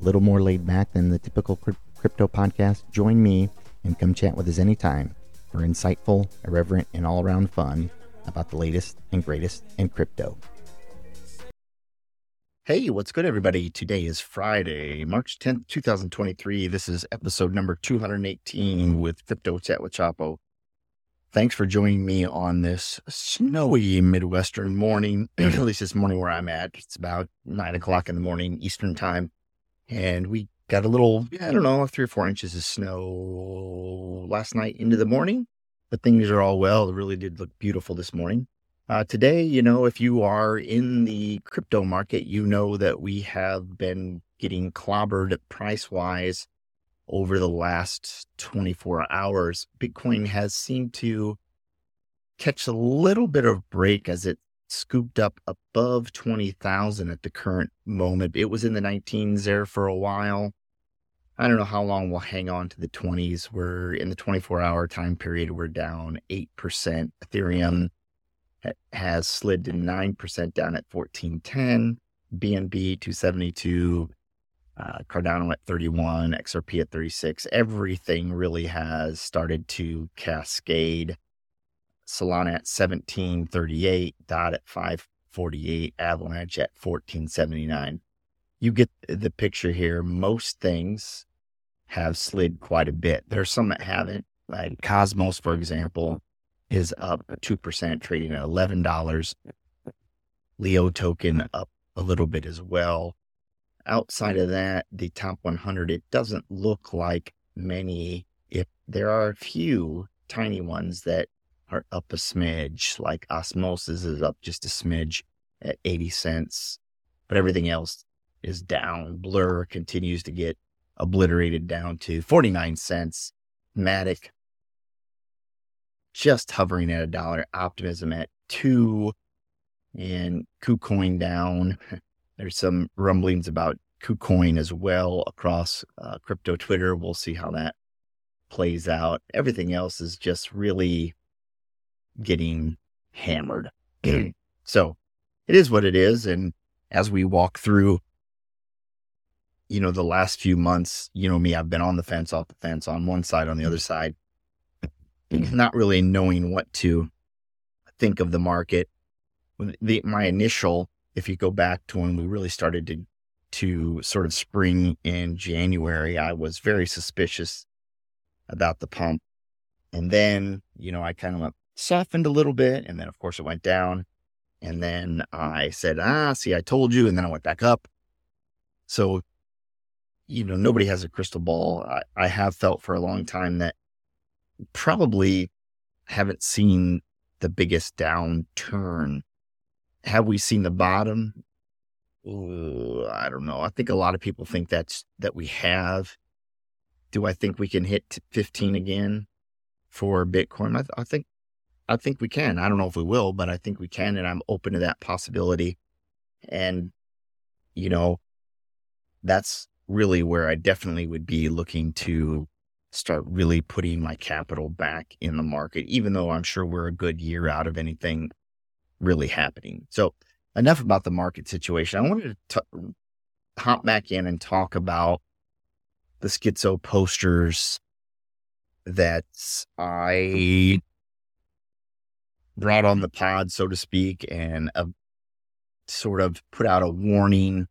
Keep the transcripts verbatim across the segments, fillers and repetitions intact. a little more laid back than the typical crypto podcast. Join me and come chat with us anytime for insightful, irreverent, and all-around fun about the latest and greatest in crypto. Hey, what's good, everybody? Today is Friday, March tenth, twenty twenty-three. This is episode number two hundred eighteen with Crypto Chat with Chapo. Thanks for joining me on this snowy Midwestern morning, at least this morning where I'm at. It's about nine o'clock in the morning Eastern time. And we got a little, I don't know, three or four inches of snow last night into the morning. But things are all well. It really did look beautiful this morning. Uh, today, you know, if you are in the crypto market, you know that we have been getting clobbered price-wise. Over the last twenty-four hours, Bitcoin has seemed to catch a little bit of break as it scooped up above twenty thousand at the current moment. It was in the nineteens there for a while. I don't know how long we'll hang on to the twenties. We're in the twenty-four hour time period. We're down eight percent. Ethereum has slid to nine percent, down at fourteen ten. B N B two seventy-two. Uh, Cardano at thirty-one, X R P at thirty-six. Everything really has started to cascade. Solana at seventeen thirty-eight, D O T at five forty-eight, Avalanche at fourteen seventy-nine. You get the picture here. Most things have slid quite a bit. There's some that haven't. Like Cosmos, for example, is up two percent, trading at eleven dollars. Leo token up a little bit as well. Outside of that, the top one hundred, it doesn't look like many. If there are a few tiny ones that are up a smidge, like Osmosis is up just a smidge at eighty cents, but everything else is down. Blur continues to get obliterated down to forty-nine cents. Matic just hovering at a dollar. Optimism at two, and KuCoin down. There's some rumblings about KuCoin as well across uh, crypto Twitter. We'll see how that plays out. Everything else is just really getting hammered. So it is what it is. And as we walk through, you know, the last few months, you know me, I've been on the fence, off the fence, on one side, on the other side, not really knowing what to think of the market. The, my initial... If you go back to when we really started to to sort of spring in January, I was very suspicious about the pump. And then, you know, I kind of softened a little bit. And then, of course, it went down. And then I said, ah, see, I told you. And then I went back up. So, you know, nobody has a crystal ball. I, I have felt for a long time that probably haven't seen the biggest downturn. Have we seen the bottom? Ooh, I don't know. I think a lot of people think that's that we have. Do I think we can hit fifteen again for Bitcoin? I, th- I think, I think we can. I don't know if we will, but I think we can, and I'm open to that possibility. And you know, that's really where I definitely would be looking to start really putting my capital back in the market, even though I'm sure we're a good year out of anything really happening. So enough about the market situation. I wanted to t- hop back in and talk about the Schizo posters that I brought on the pod, so to speak, and a, sort of put out a warning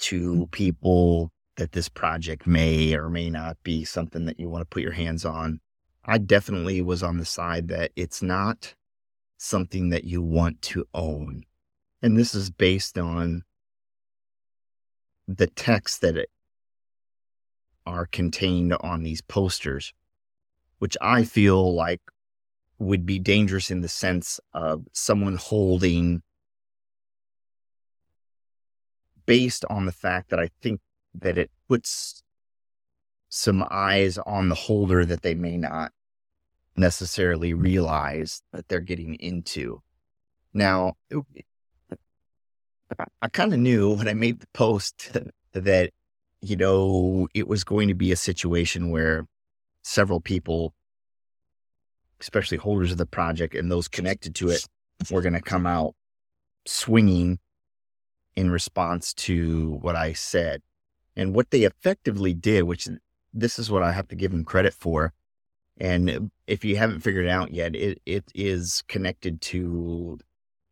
to people that this project may or may not be something that you want to put your hands on. I definitely was on the side that it's not something that you want to own. And this is based on the texts that it are contained on these posters, which I feel like would be dangerous in the sense of someone holding based on the fact that I think that it puts some eyes on the holder that they may not necessarily realize that they're getting into. Now, it, I kind of knew when I made the post that, you know, it was going to be a situation where several people, especially holders of the project and those connected to it, were going to come out swinging in response to what I said. And what they effectively did, which this is what I have to give them credit for, and if you haven't figured it out yet, it, it is connected to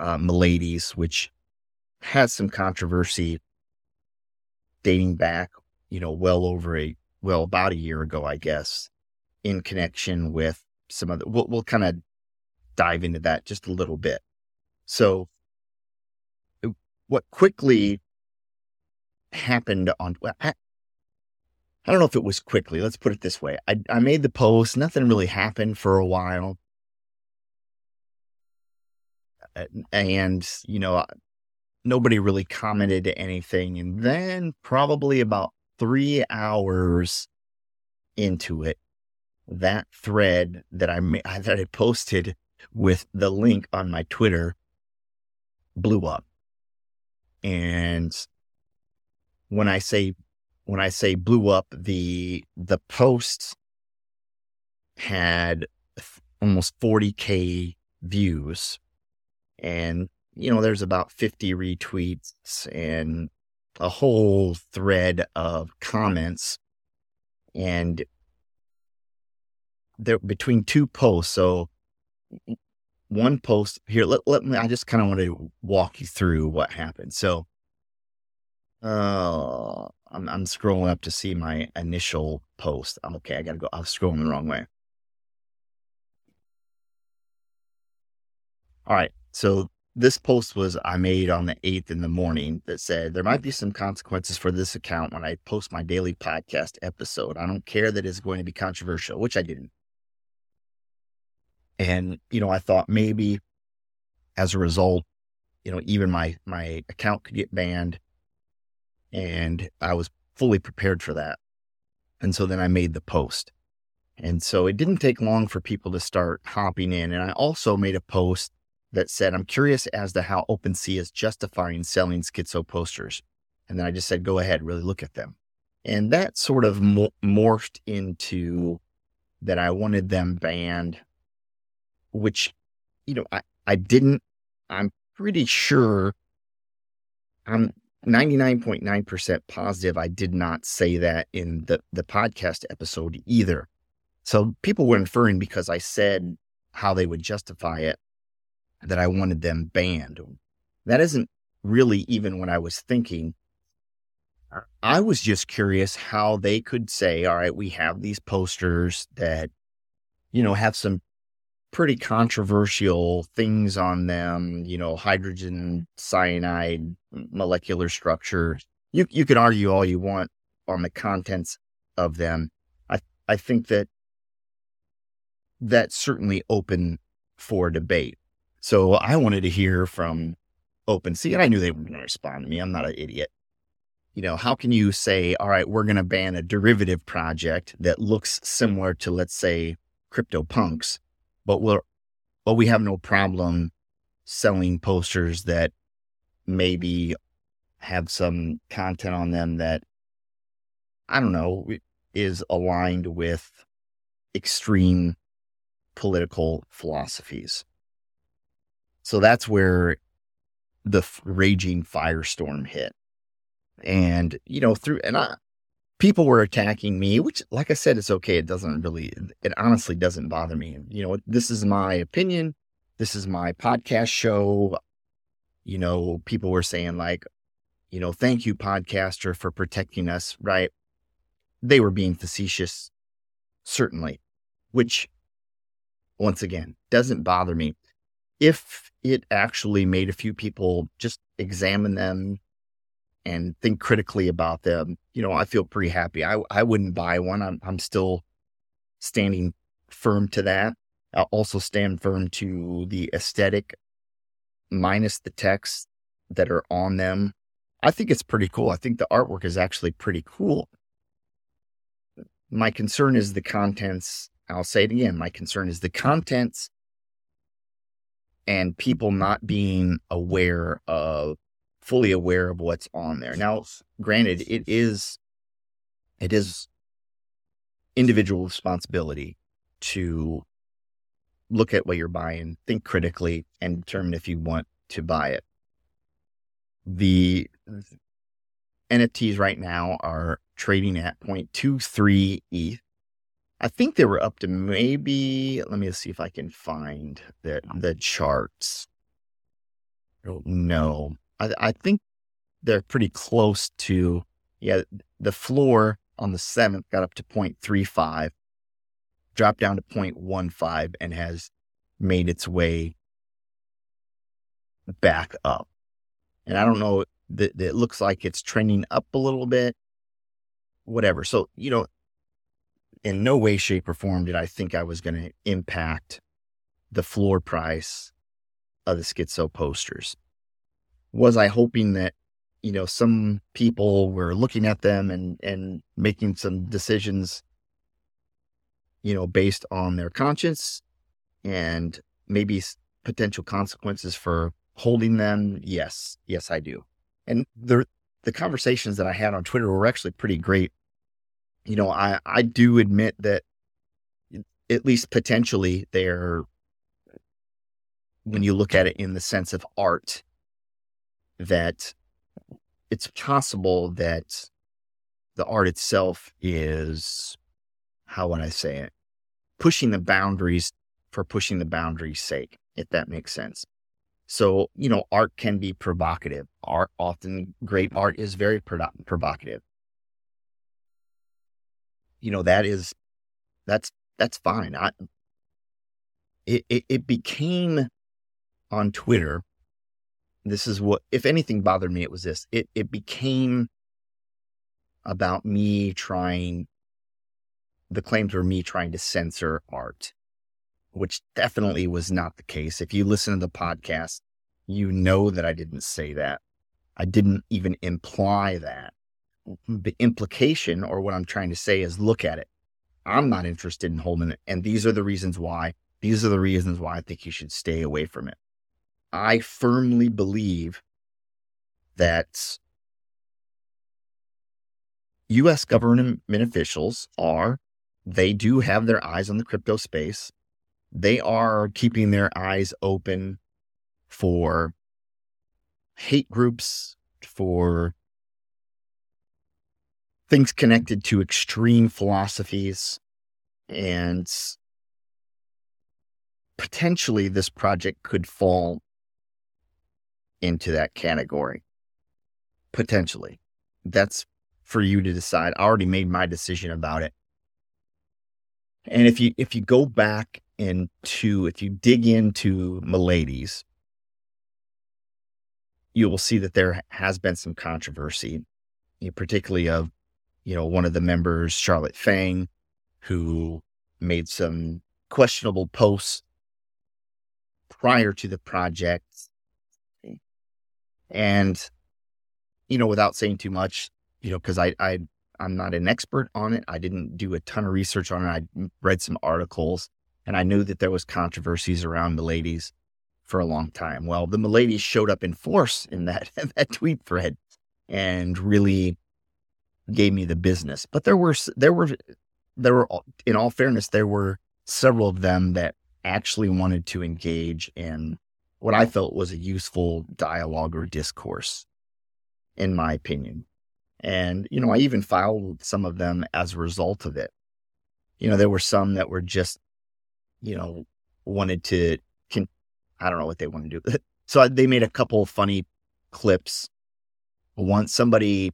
uh, Miladys, which has some controversy dating back, you know, well over a, well, about a year ago, I guess, in connection with some other, we'll, we'll kind of dive into that just a little bit. So what quickly happened on, well, I, I don't know if it was quickly, let's put it this way. I, I made the post, nothing really happened for a while. And, you know, nobody really commented to anything. And then probably about three hours into it, that thread that I made, that I posted with the link on my Twitter blew up. And when I say, when I say blew up, the, the post had almost forty K views, and, you know, there's about fifty retweets and a whole thread of comments, and there between two posts. So one post here, let, let me, I just kind of want to walk you through what happened. So, uh, I'm, I'm scrolling up to see my initial post. I'm okay. I got to go. I was scrolling the wrong way. All right. So this post was I made on the eighth in the morning that said, there might be some consequences for this account when I post my daily podcast episode. I don't care that it's going to be controversial, which I didn't. And, you know, I thought maybe as a result, you know, even my, my account could get banned, and I was fully prepared for that. And so then I made the post. And so it didn't take long for people to start hopping in. And I also made a post that said, I'm curious as to how OpenSea is justifying selling SchizoPosters. And then I just said, go ahead, really look at them. And that sort of mo- morphed into that I wanted them banned, which, you know, I, I didn't, I'm pretty sure, I'm ninety-nine point nine percent positive I did not say that in the, the podcast episode either. So people were inferring because I said how they would justify it, that I wanted them banned. That isn't really even what I was thinking. I was just curious how they could say, all right, we have these posters that, you know, have some pretty controversial things on them, you know, hydrogen, cyanide, molecular structure. You you could argue all you want on the contents of them. I I think that that's certainly open for debate. So I wanted to hear from OpenSea, and I knew they weren't going to respond to me. I'm not an idiot. You know, how can you say, all right, we're going to ban a derivative project that looks similar to, let's say, CryptoPunks, but we're, but we have no problem selling posters that maybe have some content on them that, I don't know, is aligned with extreme political philosophies. So that's where the raging firestorm hit. And, you know, through, and I, people were attacking me, which, like I said, it's okay. It doesn't really, it honestly doesn't bother me. You know, this is my opinion. This is my podcast show. You know, people were saying, like, you know, thank you, podcaster, for protecting us, right? They were being facetious, certainly, which, once again, doesn't bother me. If it actually made a few people just examine them and think critically about them, you know, I feel pretty happy. I I wouldn't buy one. I'm I'm still standing firm to that. I'll also stand firm to the aesthetic minus the text that are on them. I think it's pretty cool. I think the artwork is actually pretty cool. My concern is the contents. I'll say it again. My concern is the contents and people not being aware of, fully aware of what's on there. Now, granted, it is, it is individual responsibility to look at what you're buying, think critically, and determine if you want to buy it. The N F Ts right now are trading at zero point two three E T H. I think they were up to maybe, let me see if I can find the, the charts. I don't know. I, I think they're pretty close to, yeah, the floor on the seventh got up to zero point three five, dropped down to zero point one five, and has made its way back up. And I don't know, that it looks like it's trending up a little bit, whatever. So, you know, in no way, shape, or form did I think I was going to impact the floor price of the Schizo posters. Was I hoping that, you know, some people were looking at them and, and making some decisions, you know, based on their conscience and maybe potential consequences for holding them? Yes. Yes, I do. And the the conversations that I had on Twitter were actually pretty great. You know, I, I do admit that at least potentially they're, when you look at it in the sense of art, that it's possible that the art itself is, how would I say it, pushing the boundaries for pushing the boundaries' sake, if that makes sense. So, you know, art can be provocative. Art, often great art is very pro- provocative. You know, that is, that's, that's fine. I, it, it, it became on Twitter. This is what, if anything bothered me, it was this, it, it became about me trying, the claims were me trying to censor art, which definitely was not the case. If you listen to the podcast, you know that I didn't say that. I didn't even imply that. The implication, or what I'm trying to say, is look at it. I'm not interested in holding it. And these are the reasons why, these are the reasons why I think you should stay away from it. I firmly believe that U S government officials are, they do have their eyes on the crypto space. They are keeping their eyes open for hate groups, for things connected to extreme philosophies, and potentially this project could fall into that category. Potentially. That's for you to decide. I already made my decision about it. And if you if you go back into, if you dig into Miladys, you will see that there has been some controversy, particularly of, you know, one of the members, Charlotte Fang, who made some questionable posts prior to the project. And, you know, without saying too much, you know, because I, I, I'm not an expert on it. I didn't do a ton of research on it. I read some articles, and I knew that there was controversies around Miladys for a long time. Well, the Miladys showed up in force in that, in that tweet thread and really gave me the business. But there were, there were, there were, in all fairness, there were several of them that actually wanted to engage in what I felt was a useful dialogue or discourse, in my opinion. And, you know, I even filed some of them as a result of it. You know, there were some that were just, you know, wanted to, can, I don't know what they want to do. So they made a couple of funny clips. Once somebody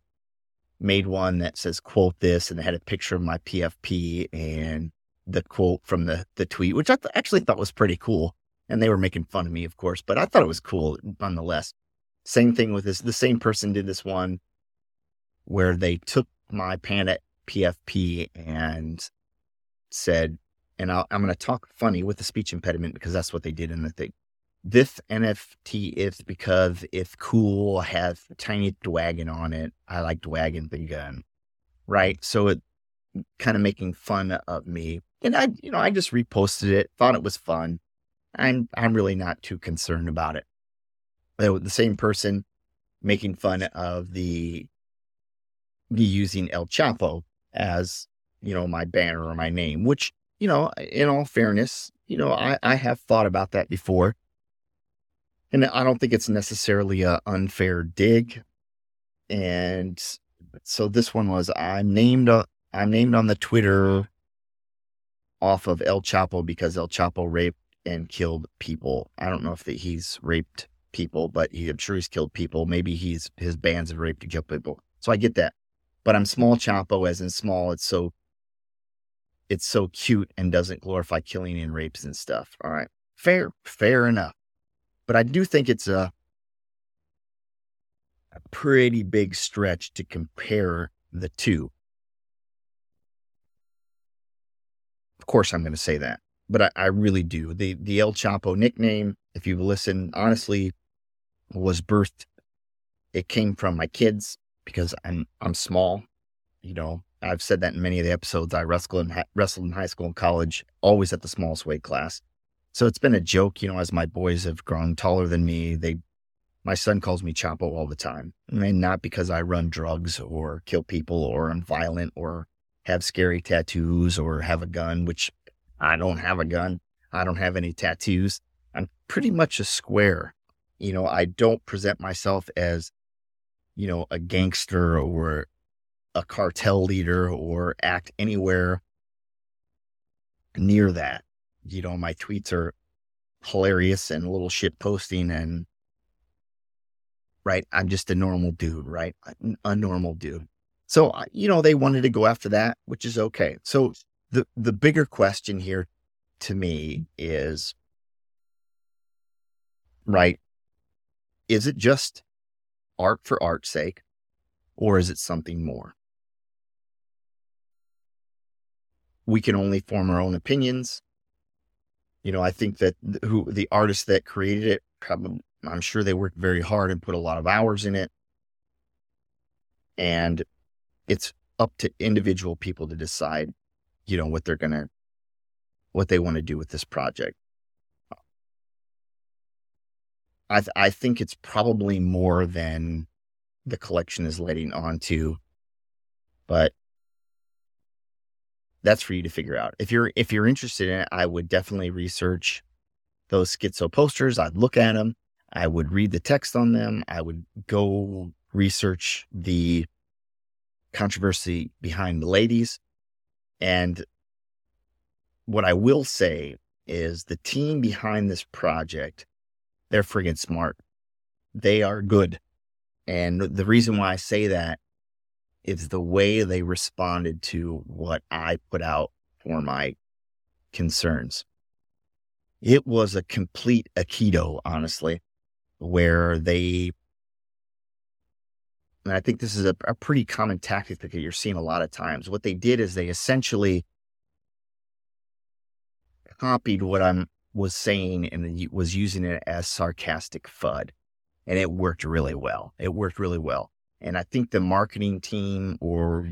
made one that says, quote this, and they had a picture of my P F P and the quote from the, the tweet, which I th- actually thought was pretty cool. And they were making fun of me, of course, but I thought it was cool nonetheless. Same thing with this. The same person did this one where they took my Panda P F P and said, and I'll, I'm going to talk funny with the speech impediment because that's what they did in the thing. this N F T is because it's cool, has the tiniest wagon on it. I like wagons and guns, right? So it kind of making fun of me. And I, you know, I just reposted it, thought it was fun. I'm, I'm really not too concerned about it. The same person making fun of the, me using El Chapo as, you know, my banner or my name, which, you know, in all fairness, you know, I, I have thought about that before. And I don't think it's necessarily an unfair dig. And so this one was, I'm named, uh, I'm named on the Twitter off of El Chapo because El Chapo raped and killed people. I don't know if that he's raped people, but he, I'm sure he's killed people. Maybe he's, his bands have raped and killed people. So I get that. But I'm small Chapo, as in small. It's so, it's so cute and doesn't glorify killing and rapes and stuff. All right. Fair, fair enough. But I do think it's a, a pretty big stretch to compare the two. Of course, I'm going to say that, but I, I really do. The the El Chapo nickname, if you've listened, honestly, was birthed. It came from my kids because I'm I'm small. You know, I've said that in many of the episodes. I wrestled in, wrestled in high school and college, always at the smallest weight class. So it's been a joke, you know, as my boys have grown taller than me, they, my son calls me Chapo all the time. And not because I run drugs or kill people or I'm violent or have scary tattoos or have a gun, which I don't have a gun. I don't have any tattoos. I'm pretty much a square. You know, I don't present myself as, you know, a gangster or a cartel leader or act anywhere near that. You know, my tweets are hilarious and a little shit posting and, right, I'm just a normal dude, right? A normal dude. So, you know, they wanted to go after that, which is okay. So the, the bigger question here to me is, right, is it just art for art's sake or is it something more? We can only form our own opinions. You know, I think that who the artists that created it, probably, I'm sure they worked very hard and put a lot of hours in it. And it's up to individual people to decide, you know, what they're going to, what they want to do with this project. I th- I think it's probably more than the collection is letting on to, but that's for you to figure out. If you're, if you're interested in it, I would definitely research those Schizo posters. I'd look at them. I would read the text on them. I would go research the controversy behind Miladys. And what I will say is the team behind this project, they're friggin' smart. They are good. And the reason why I say that, it's the way they responded to what I put out for my concerns. It was a complete Aikido, honestly, where they, and I think this is a, a pretty common tactic that you're seeing a lot of times. What they did is they essentially copied what I was saying and was using it as sarcastic F U D. And it worked really well. It worked really well. And I think the marketing team, or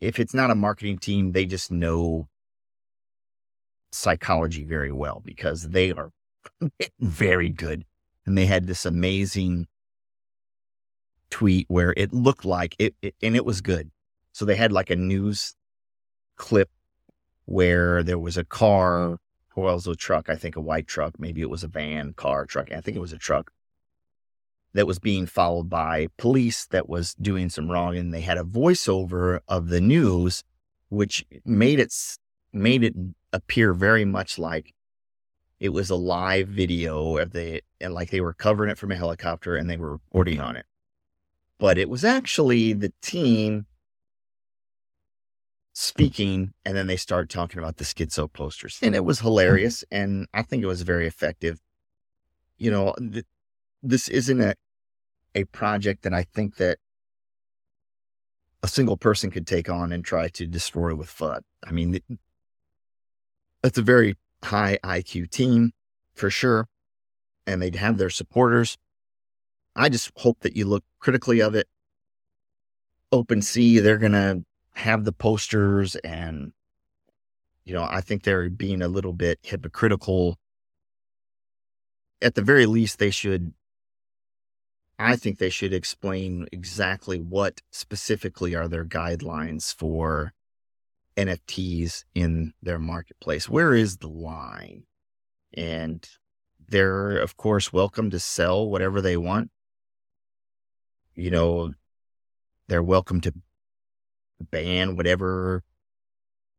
if it's not a marketing team, they just know psychology very well because they are very good. And they had this amazing tweet where it looked like it, it, and it was good. So they had like a news clip where there was a car, or also a truck, I think a white truck, maybe it was a van, car, truck. I think it was a truck that was being followed by police that was doing some wrong. And they had a voiceover of the news, which made it, made it appear very much like it was a live video of the, and like they were covering it from a helicopter and they were reporting on it. But it was actually the team speaking. And then they started talking about the Schizo posters and it was hilarious. And I think it was very effective. You know, th- this isn't a, a project that I think that a single person could take on and try to destroy with F U D. I mean, that's a very high I Q team for sure. and they'd have their supporters. I just hope that you look critically of it. OpenSea, they're going to have the posters, and, you know, I think they're being a little bit hypocritical. At the very least, they should, I think they should explain exactly what specifically are their guidelines for N F Ts in their marketplace. Where is the line? And they're, of course, welcome to sell whatever they want. You know, they're welcome to ban whatever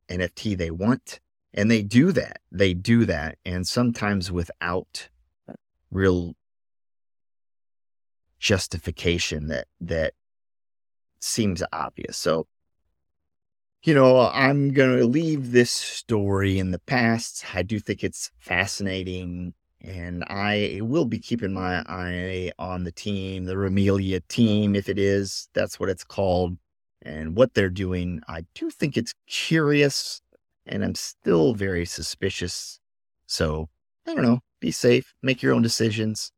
N F T they want. And they do that. They do that. And sometimes without real justification that, that seems obvious. So, you know, I'm going to leave this story in the past. I do think it's fascinating, and I will be keeping my eye on the team, the Remilia team, if it is, that's what it's called, and what they're doing. I do think it's curious, and I'm still very suspicious. So, I don't know, be safe, make your own decisions.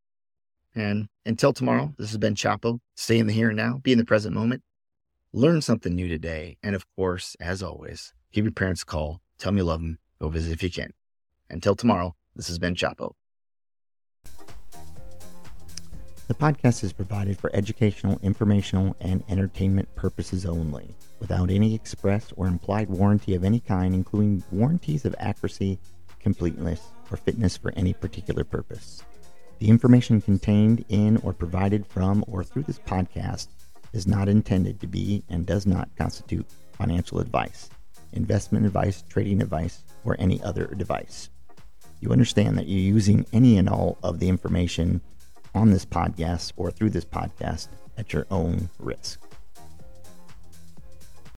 And until tomorrow, this has been Chapo. Stay in the here and now, be in the present moment. Learn something new today. And of course, as always, give your parents a call. Tell them you love them. Go visit if you can. Until tomorrow, this has been Chapo. The podcast is provided for educational, informational, and entertainment purposes only, without any express or implied warranty of any kind, including warranties of accuracy, completeness, or fitness for any particular purpose. The information contained in or provided from or through this podcast is not intended to be and does not constitute financial advice, investment advice, trading advice, or any other advice. You understand that you're using any and all of the information on this podcast or through this podcast at your own risk.